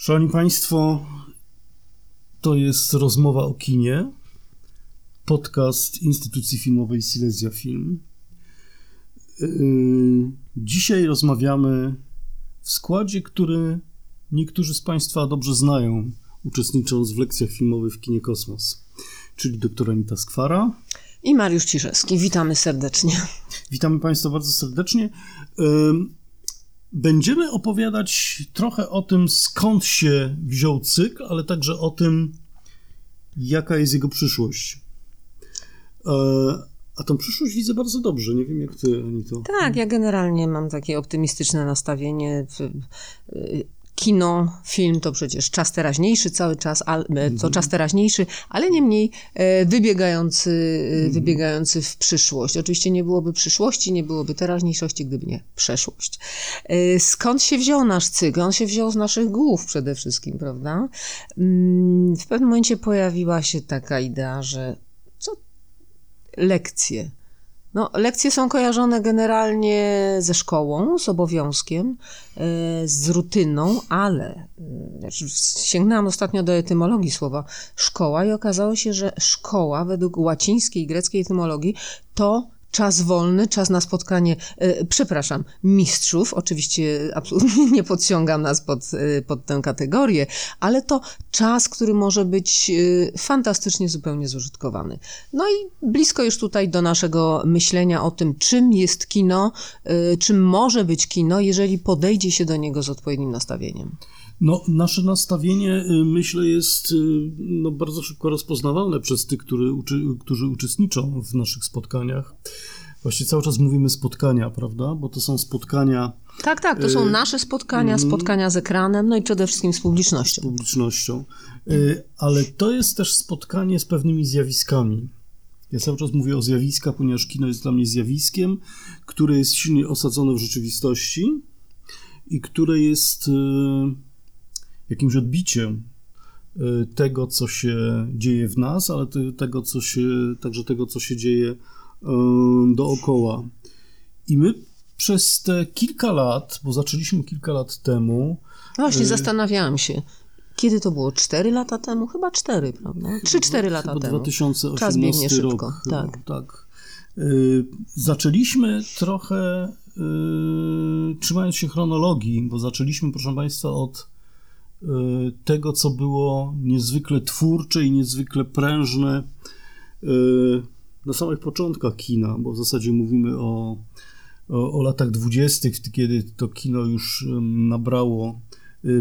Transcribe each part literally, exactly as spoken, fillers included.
Szanowni Państwo, to jest rozmowa o kinie, podcast Instytucji Filmowej Silesia Film. Dzisiaj rozmawiamy w składzie, który niektórzy z Państwa dobrze znają, uczestnicząc w lekcjach filmowych w Kinie Kosmos, czyli doktor Anita Skwara i Mariusz Ciszewski. Witamy serdecznie. Witamy Państwa bardzo serdecznie. Będziemy opowiadać trochę o tym, skąd się wziął cykl, ale także o tym, jaka jest jego przyszłość. A tą przyszłość widzę bardzo dobrze. Nie wiem, jak ty, Anito. Tak, ja generalnie mam takie optymistyczne nastawienie. Kino, film to przecież czas teraźniejszy cały czas, co czas teraźniejszy, ale niemniej wybiegający, wybiegający w przyszłość. Oczywiście nie byłoby przyszłości, nie byłoby teraźniejszości, gdyby nie przeszłość. Skąd się wziął nasz cykl? On się wziął z naszych głów przede wszystkim, prawda? W pewnym momencie pojawiła się taka idea, że co? Lekcje. No, lekcje są kojarzone generalnie ze szkołą, z obowiązkiem, z rutyną, ale sięgnęłam ostatnio do etymologii słowa szkoła i okazało się, że szkoła według łacińskiej i greckiej etymologii to czas wolny, czas na spotkanie, e, przepraszam, mistrzów, oczywiście absolutnie nie podciągam nas pod, pod tę kategorię, ale to czas, który może być fantastycznie zupełnie zużytkowany. No i blisko już tutaj do naszego myślenia o tym, czym jest kino, e, czym może być kino, jeżeli podejdzie się do niego z odpowiednim nastawieniem. No, nasze nastawienie, myślę, jest no, bardzo szybko rozpoznawalne przez tych, który uczy, którzy uczestniczą w naszych spotkaniach. Właściwie cały czas mówimy spotkania, prawda? Bo to są spotkania... Tak, tak, to są nasze spotkania, spotkania z ekranem, no i przede wszystkim z publicznością. Z publicznością. Ale to jest też spotkanie z pewnymi zjawiskami. Ja cały czas mówię o zjawiskach, ponieważ kino jest dla mnie zjawiskiem, które jest silnie osadzone w rzeczywistości i które jest... jakimś odbiciem tego, co się dzieje w nas, ale tego, co się, także tego, co się dzieje dookoła. I my przez te kilka lat, bo zaczęliśmy kilka lat temu... No właśnie, zastanawiałam się, kiedy to było? Cztery lata temu? Chyba cztery, prawda? Trzy, cztery lata chyba temu. dwa tysiące osiemnasty czas biegnie szybko. Rok. Tak. tak. Zaczęliśmy trochę trzymając się chronologii, bo zaczęliśmy, proszę Państwa, od tego, co było niezwykle twórcze i niezwykle prężne na samych początkach kina, bo w zasadzie mówimy o, o, o latach dwudziestych, kiedy to kino już nabrało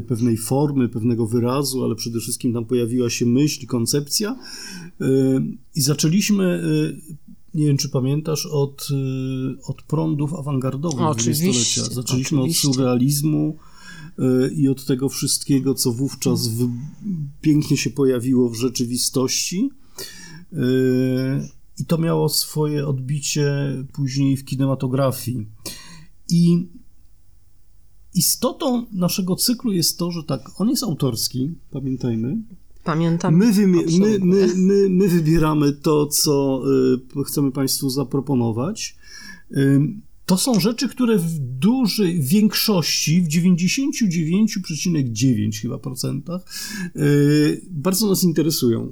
pewnej formy, pewnego wyrazu, ale przede wszystkim tam pojawiła się myśl, koncepcja i zaczęliśmy, nie wiem, czy pamiętasz, od, od prądów awangardowych dwudziestolecia. Zaczęliśmy oczywiście. Od surrealizmu, i od tego wszystkiego, co wówczas w... pięknie się pojawiło w rzeczywistości. I to miało swoje odbicie później w kinematografii. I istotą naszego cyklu jest to, że tak, on jest autorski, pamiętajmy. Pamiętam. My, wymi- my, my, my, my wybieramy to, co chcemy Państwu zaproponować. To są rzeczy, które w dużej większości, w dziewięćdziesiąt dziewięć przecinek dziewięć chyba procentach, yy, bardzo nas interesują.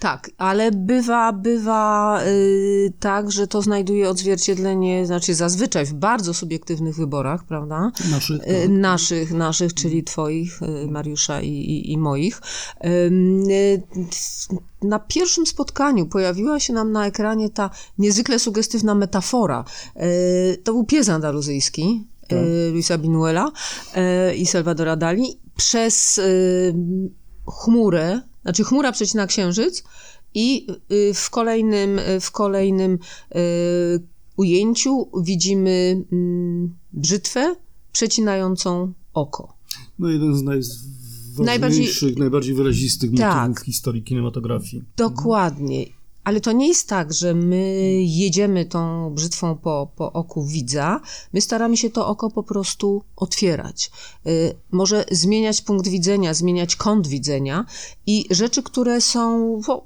Tak, ale bywa, bywa yy, tak, że to znajduje odzwierciedlenie, znaczy zazwyczaj w bardzo subiektywnych wyborach, prawda? Naszych, tak. yy, naszych, naszych, czyli twoich, yy, Mariusza i, i, i moich. Yy, na pierwszym spotkaniu pojawiła się nam na ekranie ta niezwykle sugestywna metafora. Yy, to był pies andaluzyjski yy, Luisa Buñuela yy, i Salvadora Dalí przez yy, chmurę. Znaczy chmura przecina księżyc i w kolejnym, w kolejnym ujęciu widzimy brzytwę przecinającą oko. No jeden z najważniejszych, najbardziej, najbardziej wyrazistych tak, motywów historii kinematografii. Dokładnie. Ale to nie jest tak, że my jedziemy tą brzytwą po, po oku widza. My staramy się to oko po prostu otwierać. Yy, może zmieniać punkt widzenia, zmieniać kąt widzenia i rzeczy, które są... Bo,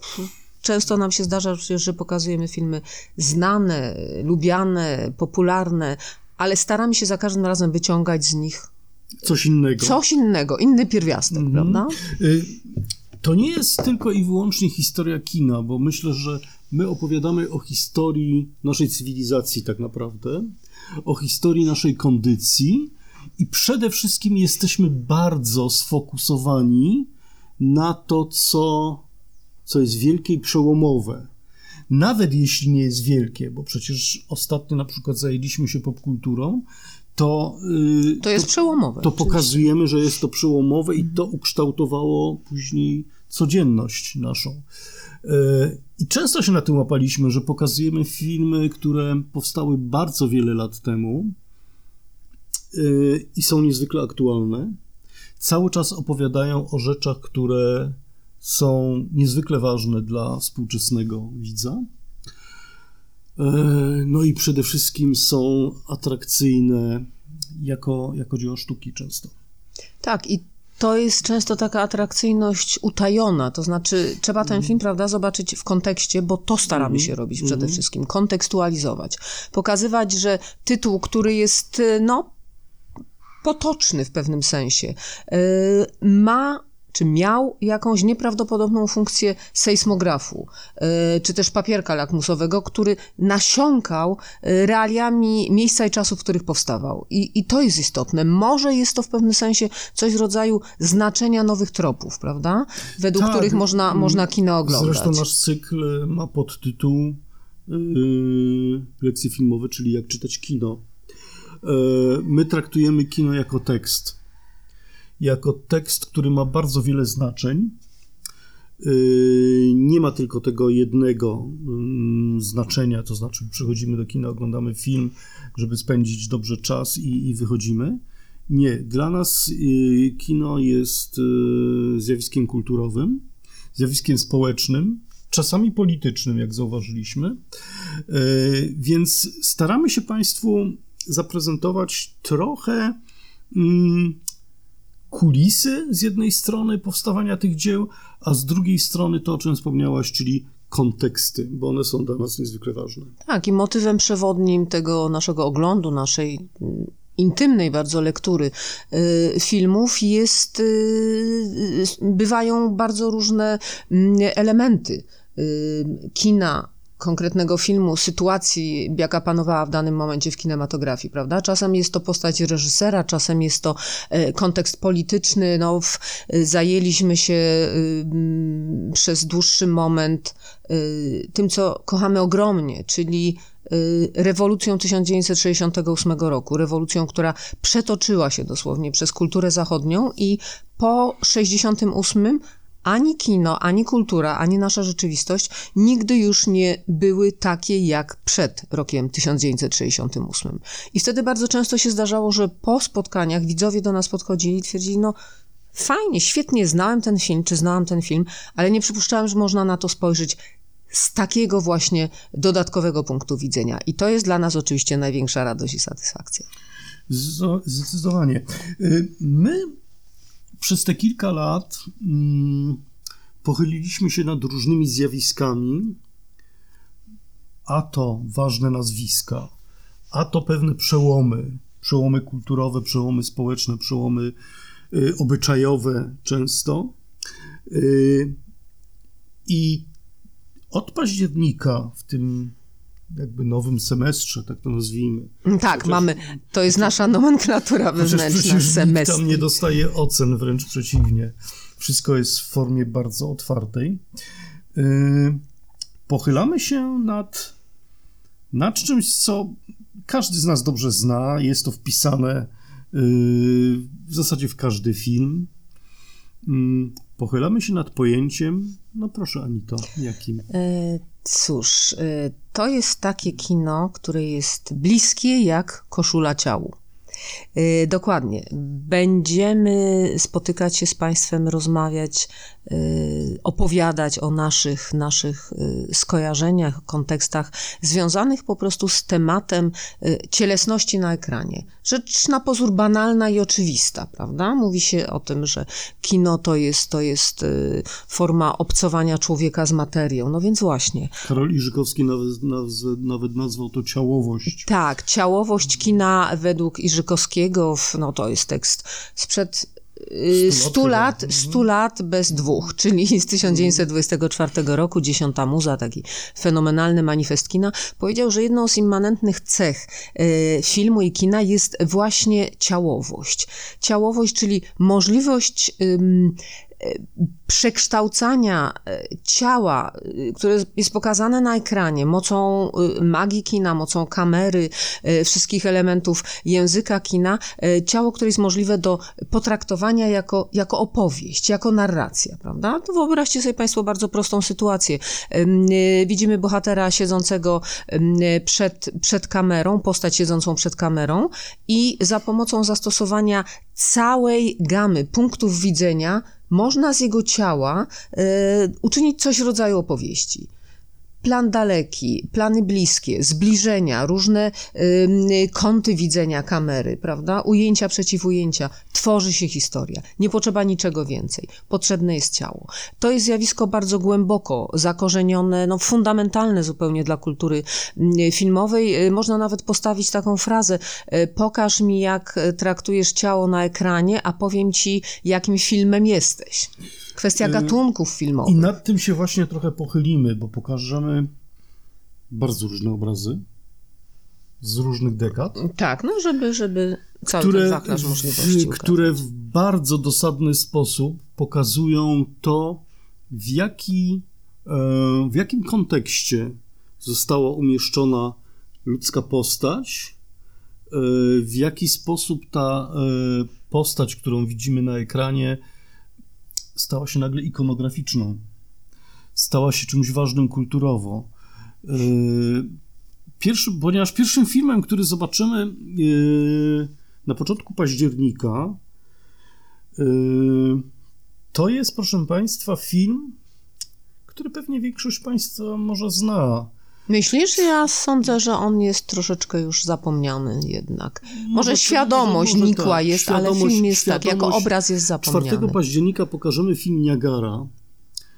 często nam się zdarza, że pokazujemy filmy znane, lubiane, popularne, ale staramy się za każdym razem wyciągać z nich Coś innego. Coś innego, inny pierwiastek, mm-hmm. prawda? To nie jest tylko i wyłącznie historia kina, bo myślę, że my opowiadamy o historii naszej cywilizacji tak naprawdę, o historii naszej kondycji i przede wszystkim jesteśmy bardzo sfokusowani na to, co, co jest wielkie i przełomowe. Nawet jeśli nie jest wielkie, bo przecież ostatnio na przykład zajęliśmy się popkulturą, to, yy, to jest to, przełomowe. To pokazujemy, że jest to przełomowe i to ukształtowało później codzienność naszą. Yy, I często się na tym łapaliśmy, że pokazujemy filmy, które powstały bardzo wiele lat temu yy, i są niezwykle aktualne. Cały czas opowiadają o rzeczach, które są niezwykle ważne dla współczesnego widza. No i przede wszystkim są atrakcyjne jako, jako dzieła sztuki często. Tak, i to jest często taka atrakcyjność utajona, to znaczy trzeba ten film, prawda, zobaczyć w kontekście, bo to staramy się robić przede wszystkim, kontekstualizować, pokazywać, że tytuł, który jest, no, potoczny w pewnym sensie, ma czy miał jakąś nieprawdopodobną funkcję sejsmografu, czy też papierka lakmusowego, który nasiąkał realiami miejsca i czasu, w których powstawał. I, i to jest istotne. Może jest to w pewnym sensie coś w rodzaju znaczenia nowych tropów, prawda? Według tak, których można, można kino oglądać. Zresztą nasz cykl ma podtytuł yy, lekcje filmowe, czyli jak czytać kino. Yy, my traktujemy kino jako tekst. Jako tekst, który ma bardzo wiele znaczeń. Nie ma tylko tego jednego znaczenia, to znaczy przychodzimy do kina, oglądamy film, żeby spędzić dobrze czas i, i wychodzimy. Nie, dla nas kino jest zjawiskiem kulturowym, zjawiskiem społecznym, czasami politycznym, jak zauważyliśmy. Więc staramy się Państwu zaprezentować trochę kulisy z jednej strony powstawania tych dzieł, a z drugiej strony to, o czym wspomniałaś, czyli konteksty, bo one są dla nas niezwykle ważne. Tak, i motywem przewodnim tego naszego oglądu, naszej intymnej bardzo lektury filmów jest, bywają bardzo różne elementy kina, konkretnego filmu, sytuacji, jaka panowała w danym momencie w kinematografii, prawda? Czasem jest to postać reżysera, czasem jest to kontekst polityczny. No, w, zajęliśmy się y, przez dłuższy moment y, tym, co kochamy ogromnie, czyli rewolucją tysiąc dziewięćset sześćdziesiątego ósmego roku, rewolucją, która przetoczyła się dosłownie przez kulturę zachodnią i po sześćdziesiątym ósmym ani kino, ani kultura, ani nasza rzeczywistość nigdy już nie były takie jak przed rokiem tysiąc dziewięćset sześćdziesiątym ósmym. I wtedy bardzo często się zdarzało, że po spotkaniach widzowie do nas podchodzili i twierdzili, no fajnie, świetnie, znałem ten film, czy znałam ten film, ale nie przypuszczałem, że można na to spojrzeć z takiego właśnie dodatkowego punktu widzenia. I to jest dla nas oczywiście największa radość i satysfakcja. Zdecydowanie. My przez te kilka lat hmm, pochyliliśmy się nad różnymi zjawiskami, a to ważne nazwiska, a to pewne przełomy, przełomy kulturowe, przełomy społeczne, przełomy y, obyczajowe często. Y, I od października w tym jakby nowym semestrze, tak to nazwijmy. Tak, chociaż, mamy, to jest nasza nomenklatura wewnętrzna, semestr. Tam nie dostaje ocen, wręcz przeciwnie. Wszystko jest w formie bardzo otwartej. Yy, pochylamy się nad, nad czymś, co każdy z nas dobrze zna. Jest to wpisane yy, w zasadzie w każdy film. Yy, pochylamy się nad pojęciem, no proszę Anito, jakim? Yy... Cóż, to jest takie kino, które jest bliskie jak koszula ciału. Dokładnie. Będziemy spotykać się z Państwem, rozmawiać opowiadać o naszych, naszych skojarzeniach, kontekstach związanych po prostu z tematem cielesności na ekranie. Rzecz na pozór banalna i oczywista, prawda? Mówi się o tym, że kino to jest, to jest forma obcowania człowieka z materią. No więc właśnie. Karol Irzykowski nawet, nawet nazwał to ciałowość. Tak, ciałowość kina według Irzykowskiego, no to jest tekst sprzed stu lat, stu lat bez dwóch, czyli z tysiąc dziewięćset dwudziestego czwartego roku, Dziesiąta muza, taki fenomenalny manifest kina, powiedział, że jedną z immanentnych cech filmu i kina jest właśnie ciałowość. Ciałowość, czyli możliwość przekształcania ciała, które jest pokazane na ekranie, mocą magii kina, mocą kamery, wszystkich elementów języka kina, ciało, które jest możliwe do potraktowania jako, jako opowieść, jako narracja, prawda? To wyobraźcie sobie Państwo bardzo prostą sytuację. Widzimy bohatera siedzącego przed, przed kamerą, postać siedzącą przed kamerą i za pomocą zastosowania całej gamy punktów widzenia można z jego ciała y, uczynić coś w rodzaju opowieści. Plan daleki, plany bliskie, zbliżenia, różne y, kąty widzenia kamery, prawda? Ujęcia przeciw ujęcia. Tworzy się historia. Nie potrzeba niczego więcej. Potrzebne jest ciało. To jest zjawisko bardzo głęboko zakorzenione, no fundamentalne zupełnie dla kultury filmowej. Można nawet postawić taką frazę: pokaż mi, jak traktujesz ciało na ekranie, a powiem ci, jakim filmem jesteś. Kwestia gatunków filmowych. I nad tym się właśnie trochę pochylimy, bo pokażemy bardzo różne obrazy z różnych dekad. Tak, no żeby, żeby cały które, ten wachlarz możliwości. Które w bardzo dosadny sposób pokazują to, w, jaki, w jakim kontekście została umieszczona ludzka postać, w jaki sposób ta postać, którą widzimy na ekranie, stała się nagle ikonograficzną, stała się czymś ważnym kulturowo. Pierwszy, ponieważ pierwszym filmem, który zobaczymy na początku października, to jest, proszę Państwa, film, który pewnie większość Państwa może zna. Myślisz? Ja sądzę, że on jest troszeczkę już zapomniany jednak. Może no, świadomość może nikła tak, jest, ale film jest tak, jako obraz jest zapomniany. czwartego października pokażemy film Niagara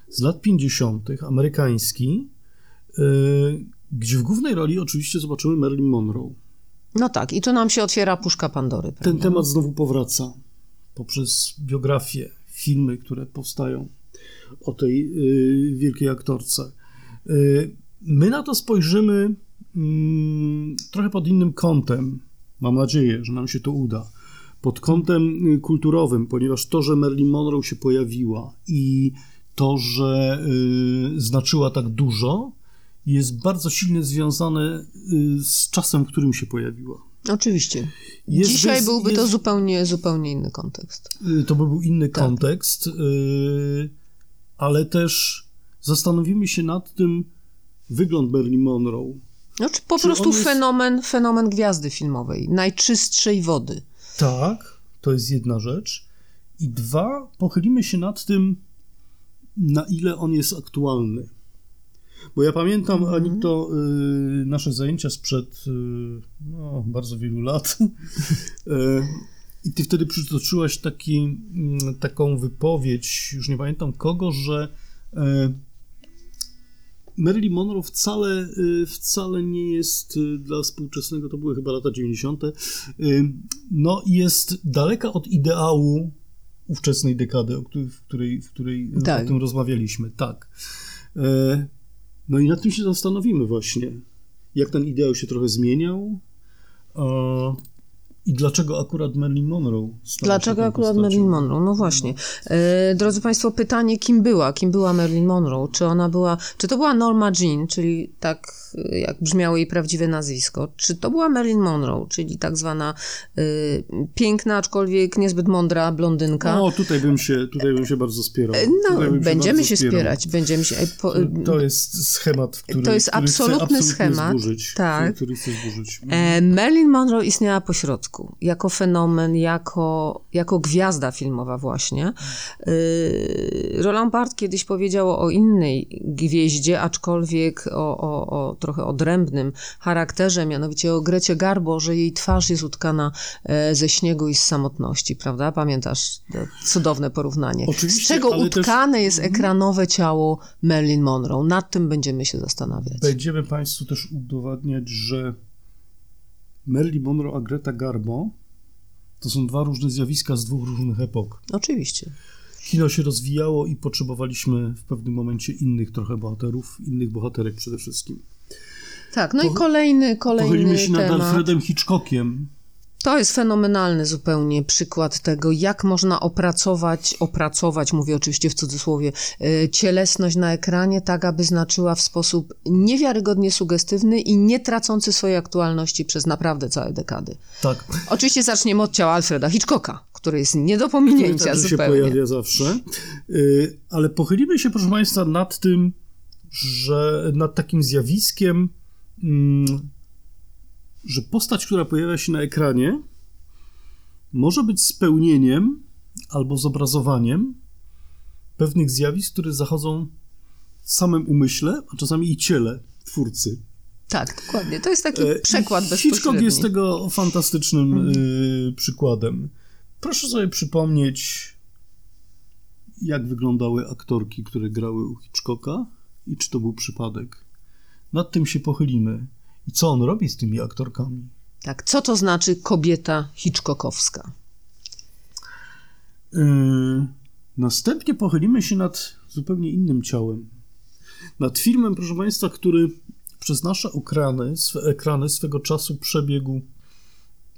z lat pięćdziesiątych, amerykański, yy, gdzie w głównej roli oczywiście zobaczymy Marilyn Monroe. No tak, i tu nam się otwiera puszka Pandory. Pewnie. Ten temat znowu powraca poprzez biografie, filmy, które powstają o tej yy, wielkiej aktorce. Yy, My na to spojrzymy mm, trochę pod innym kątem. Mam nadzieję, że nam się to uda. Pod kątem kulturowym, ponieważ to, że Marilyn Monroe się pojawiła i to, że y, znaczyła tak dużo, jest bardzo silnie związane y, z czasem, w którym się pojawiła. Oczywiście. Jest, Dzisiaj jest, byłby jest, to zupełnie, zupełnie inny kontekst. Y, to by był inny tak. kontekst, y, ale też zastanowimy się nad tym, wygląd Marilyn Monroe. No, czy po czy prostu jest... fenomen, fenomen gwiazdy filmowej, najczystszej wody. Tak, to jest jedna rzecz. I dwa, pochylimy się nad tym, na ile on jest aktualny. Bo ja pamiętam, mm-hmm. Anito, y, nasze zajęcia sprzed y, no, bardzo wielu lat. y, I ty wtedy przytoczyłaś taki, y, taką wypowiedź, już nie pamiętam kogo, że y, Marilyn Monroe wcale, wcale nie jest dla współczesnego, to były chyba lata dziewięćdziesiąte, no jest daleka od ideału ówczesnej dekady, w której, w której tak. o tym rozmawialiśmy. Tak. No i nad tym się zastanowimy właśnie, jak ten ideał się trochę zmieniał i dlaczego akurat Marilyn Monroe stała Dlaczego akurat postacią? Marilyn Monroe? No właśnie. Drodzy Państwo, pytanie, kim była? Kim była Marilyn Monroe? Czy ona była, czy to była Norma Jean, czyli tak jak brzmiało jej prawdziwe nazwisko? Czy to była Marilyn Monroe, czyli tak zwana y, piękna, aczkolwiek niezbyt mądra blondynka? No, tutaj bym się, tutaj bym się bardzo spierał. No, będziemy się, będziemy się spierać. Będziemy się, po, to jest schemat, w którym To jest który absolutny schemat. Zburzyć, tak. Który, który chce zburzyć. E, Marilyn Monroe istniała pośrodku. zjawisku, jako fenomen, jako, jako gwiazda filmowa właśnie. Roland Barthes kiedyś powiedział o innej gwieździe, aczkolwiek o, o, o trochę odrębnym charakterze, mianowicie o Grecie Garbo, że jej twarz jest utkana ze śniegu i z samotności, prawda? Pamiętasz to cudowne porównanie. Oczywiście, z czego utkane też... jest ekranowe ciało Marilyn Monroe? Nad tym będziemy się zastanawiać. Będziemy Państwu też udowadniać, że Marilyn Monroe a Greta Garbo to są dwa różne zjawiska z dwóch różnych epok. Oczywiście. Kino się rozwijało i potrzebowaliśmy w pewnym momencie innych trochę bohaterów, innych bohaterek przede wszystkim. Tak, no po, i kolejny, kolejny pochylimy się temat. Nad Alfredem Hitchcockiem. To jest fenomenalny zupełnie przykład tego, jak można opracować, opracować, mówię oczywiście w cudzysłowie, cielesność na ekranie tak, aby znaczyła w sposób niewiarygodnie sugestywny i nie tracący swojej aktualności przez naprawdę całe dekady. Tak. Oczywiście zaczniemy od ciała Alfreda Hitchcocka, który jest nie do pominięcia tak, zupełnie. Się pojawia zawsze, ale pochylimy się, proszę Państwa, nad tym, że nad takim zjawiskiem, że postać, która pojawia się na ekranie, może być spełnieniem albo zobrazowaniem pewnych zjawisk, które zachodzą w samym umyśle, a czasami i ciele twórcy. Tak, dokładnie. To jest taki przekład bezpośredni. Hitchcock jest tego fantastycznym mhm. przykładem. Proszę sobie przypomnieć, jak wyglądały aktorki, które grały u Hitchcocka i czy to był przypadek. Nad tym się pochylimy. I co on robi z tymi aktorkami? Tak, co to znaczy kobieta hitchcockowska? Yy, następnie pochylimy się nad zupełnie innym ciałem. Nad filmem, proszę Państwa, który przez nasze ekrany, swe, ekrany swego czasu przebiegł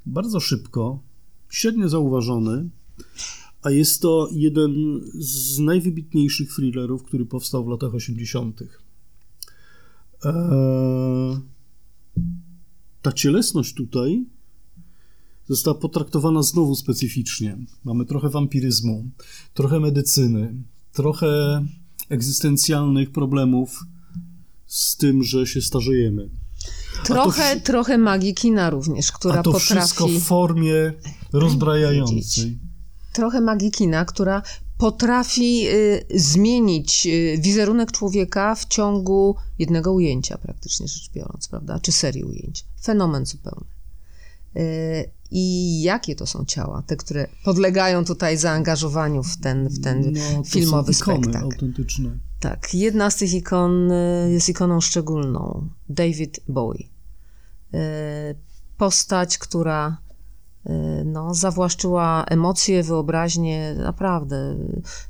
bardzo szybko, średnio zauważony, a jest to jeden z najwybitniejszych thrillerów, który powstał w latach osiemdziesiątych. Eee... Ta cielesność tutaj została potraktowana znowu specyficznie. Mamy trochę wampiryzmu, trochę medycyny, trochę egzystencjalnych problemów z tym, że się starzejemy. Trochę, to, trochę magii kina również, która to potrafi... to wszystko w formie rozbrajającej. Trochę magii kina, która potrafi y, zmienić y, wizerunek człowieka w ciągu jednego ujęcia, praktycznie rzecz biorąc, prawda? Czy serii ujęć. Fenomen zupełny. Y, I jakie to są ciała? Te, które podlegają tutaj zaangażowaniu w ten, w ten no, filmowy to są ikony spektakl. Autentyczne. Tak. Jedna z tych ikon y, jest ikoną szczególną. David Bowie. Y, postać, która... No, zawłaszczyła emocje, wyobraźnię naprawdę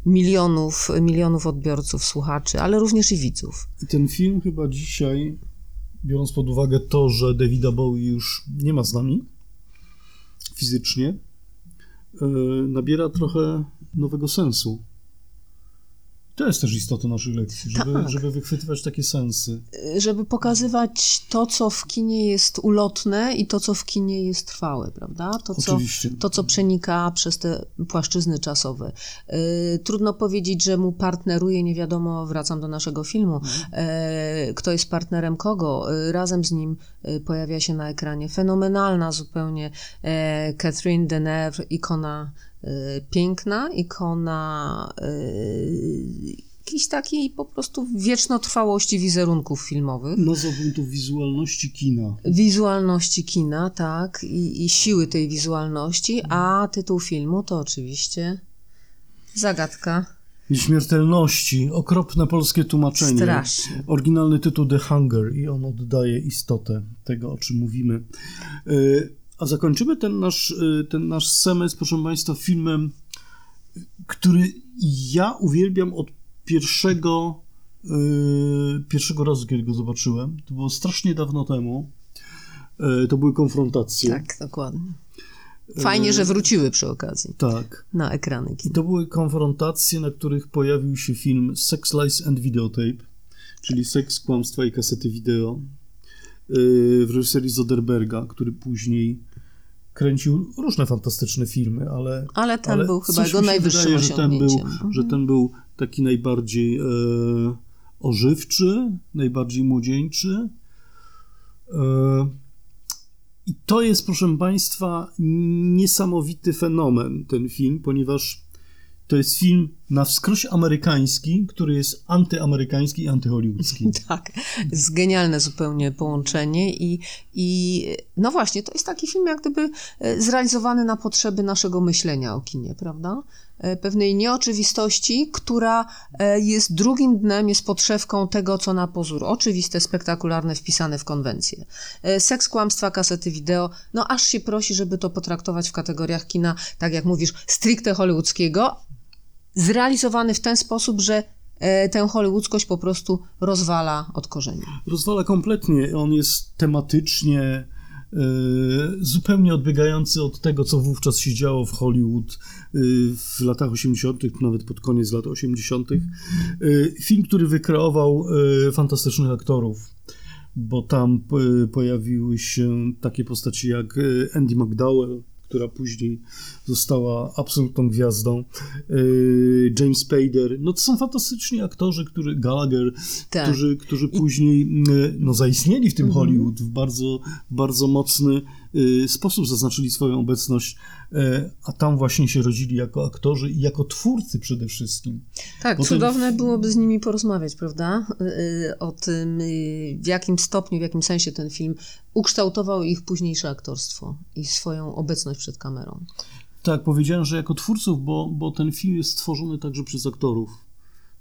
milionów, milionów odbiorców, słuchaczy, ale również i widzów. I ten film chyba dzisiaj, biorąc pod uwagę to, że Davida Bowie już nie ma z nami fizycznie, nabiera trochę nowego sensu. To jest też istota naszych lekcji, żeby, tak. żeby wychwytywać takie sensy. Żeby pokazywać to, co w kinie jest ulotne i to, co w kinie jest trwałe, prawda? To, co, to, co przenika przez te płaszczyzny czasowe. Yy, trudno powiedzieć, że mu partneruje, nie wiadomo, wracam do naszego filmu, yy, kto jest partnerem kogo. Yy, razem z nim yy, pojawia się na ekranie fenomenalna zupełnie yy, Catherine Deneuve, ikona piękna, ikona yy, jakiejś takiej po prostu wiecznotrwałości wizerunków filmowych. Nazwałbym to wizualności kina. Wizualności kina, tak, i, i siły tej wizualności, a tytuł filmu to oczywiście zagadka. Nieśmiertelności, okropne polskie tłumaczenie. Strasznie. Oryginalny tytuł The Hunger i on oddaje istotę tego, o czym mówimy. Yy. A zakończymy ten nasz, ten nasz semestr, proszę Państwa, filmem, który ja uwielbiam od pierwszego, yy, pierwszego razu, kiedy go zobaczyłem. To było strasznie dawno temu. Yy, to były konfrontacje. Tak, dokładnie. Fajnie, yy, że wróciły przy okazji. Tak. Na ekrany kina. I to były konfrontacje, na których pojawił się film Sex, Lies and Videotape, czyli Seks, Kłamstwa i Kasety Wideo, w reżyserii Soderberga, który później kręcił różne fantastyczne filmy, ale... Ale ten ale był chyba jego najwyższym osiągnięciem. Mhm. Że ten był taki najbardziej e, ożywczy, najbardziej młodzieńczy. E, I to jest, proszę Państwa, niesamowity fenomen, ten film, ponieważ to jest film na wskroś amerykański, który jest antyamerykański i antyhollywoodzki. Tak, jest genialne zupełnie połączenie i, i no właśnie, to jest taki film jak gdyby zrealizowany na potrzeby naszego myślenia o kinie, prawda? Pewnej nieoczywistości, która jest drugim dnem, jest podszewką tego, co na pozór oczywiste, spektakularne, wpisane w konwencję. Seks, kłamstwa, kasety wideo, no aż się prosi, żeby to potraktować w kategoriach kina, tak jak mówisz, stricte hollywoodzkiego, zrealizowany w ten sposób, że tę hollywoodzkość po prostu rozwala od korzeni. Rozwala kompletnie. On jest tematycznie zupełnie odbiegający od tego, co wówczas się działo w Hollywood w latach osiemdziesiątych, nawet pod koniec lat osiemdziesiątych. Film, który wykreował fantastycznych aktorów, bo tam pojawiły się takie postaci jak Andy McDowell, która później została absolutną gwiazdą, James Spader. No to są fantastyczni aktorzy, którzy, Gallagher, tak. którzy, którzy I... później no, zaistnieli w tym mhm. Hollywood w bardzo, bardzo mocny sposób, zaznaczyli swoją obecność, a tam właśnie się rodzili jako aktorzy i jako twórcy przede wszystkim. Tak, potem... cudowne byłoby z nimi porozmawiać, prawda? O tym, w jakim stopniu, w jakim sensie ten film ukształtował ich późniejsze aktorstwo i swoją obecność przed kamerą. Tak, powiedziałem, że jako twórców, bo, bo ten film jest stworzony także przez aktorów.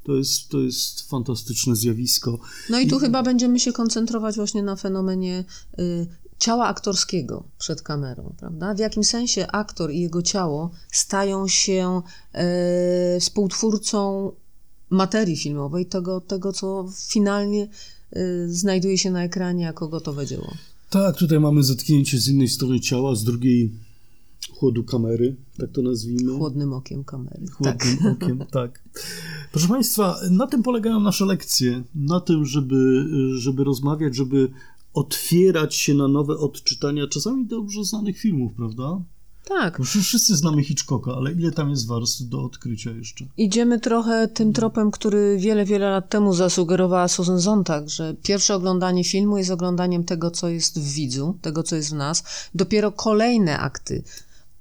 To jest, to jest fantastyczne zjawisko. No i tu I... chyba będziemy się koncentrować właśnie na fenomenie y, ciała aktorskiego przed kamerą, prawda? W jakim sensie aktor i jego ciało stają się y, współtwórcą materii filmowej, tego, tego co finalnie y, znajduje się na ekranie jako gotowe dzieło. Tak, tutaj mamy zetknięcie z jednej strony ciała, z drugiej chłodu kamery, tak to nazwijmy. Chłodnym okiem kamery. Chłodnym tak. okiem, tak. Proszę Państwa, na tym polegają nasze lekcje, na tym, żeby, żeby rozmawiać, żeby otwierać się na nowe odczytania, czasami dobrze znanych filmów, prawda? Tak. Bo wszyscy znamy Hitchcocka, ale ile tam jest warstw do odkrycia jeszcze? Idziemy trochę tym tropem, który wiele, wiele lat temu zasugerowała Susan Sontag, że pierwsze oglądanie filmu jest oglądaniem tego, co jest w widzu, tego, co jest w nas. Dopiero kolejne akty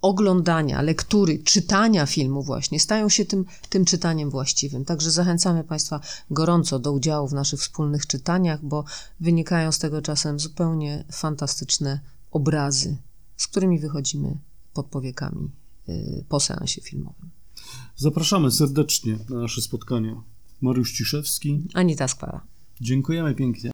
oglądania, lektury, czytania filmu właśnie stają się tym, tym czytaniem właściwym. Także zachęcamy Państwa gorąco do udziału w naszych wspólnych czytaniach, bo wynikają z tego czasem zupełnie fantastyczne obrazy, z którymi wychodzimy pod powiekami yy, po seansie filmowym. Zapraszamy serdecznie na nasze spotkania. Mariusz Ciszewski, Anita Skwara. Dziękujemy pięknie.